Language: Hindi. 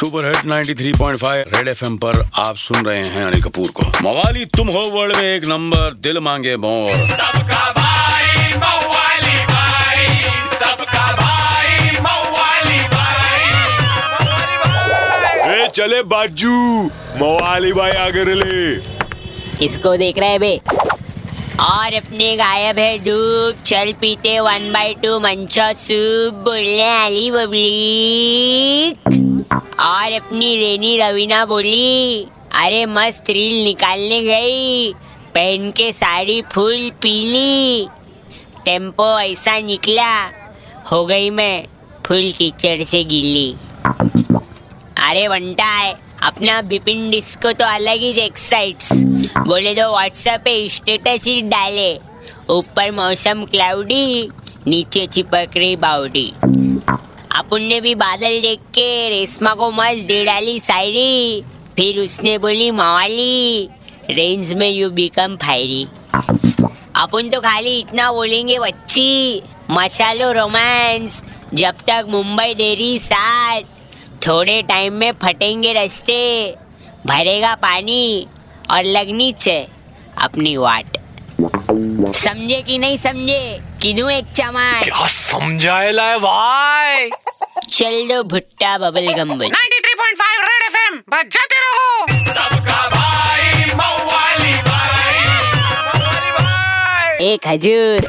सुपर हिट 93.5 रेड एफएम पर आप सुन रहे हैं अनिल कपूर को। मवाली तुम हो वर्ल्ड में एक नंबर, दिल मांगे मोर। सबका भाई मवाली भाई, सबका भाई मवाली भाई, मवाली भाई। ए चले बाजू मवाली भाई आगे ले, किसको देख रहे बे? और अपने गायब है धूप, चल पीते 1/2 मंचा सूप, बोलने आली बबली। और अपनी रेनी रवीना बोली, अरे मस्त रील निकालने गई, पहन के साड़ी फूल पीली, टेम्पो ऐसा निकला, हो गई मैं फूल कीचड़ से गीली। अरे बंटा है अपना बिपिन डिस्को तो अलग ही एक्साइट्स, बोले तो व्हाट्सएप पे स्टेटस ही डाले, ऊपर मौसम क्लाउडी, नीचे चिपक रही बाउडी। अपुन ने भी बादल देख के रेशमा को मस्त दे डाली सायरी, फिर उसने बोली मवाली रेंज में यू बिकम फायरी। अपुन तो खाली इतना बोलेंगे बच्ची, मचा लो रोमांस, जब तक मुंबई डेरी साथ, थोड़े टाइम में फटेंगे रास्ते, भरेगा पानी और लगनी चे अपनी वाट। समझे कि नहीं समझे? किनू एक चमार क्या समझाएला है भाई। चल दो भुट्टा बबल गम बन 93.5 रेड एफएम बजाते रहो। सबका भाई मवाली भाई, मवाली भाई। एक हजूर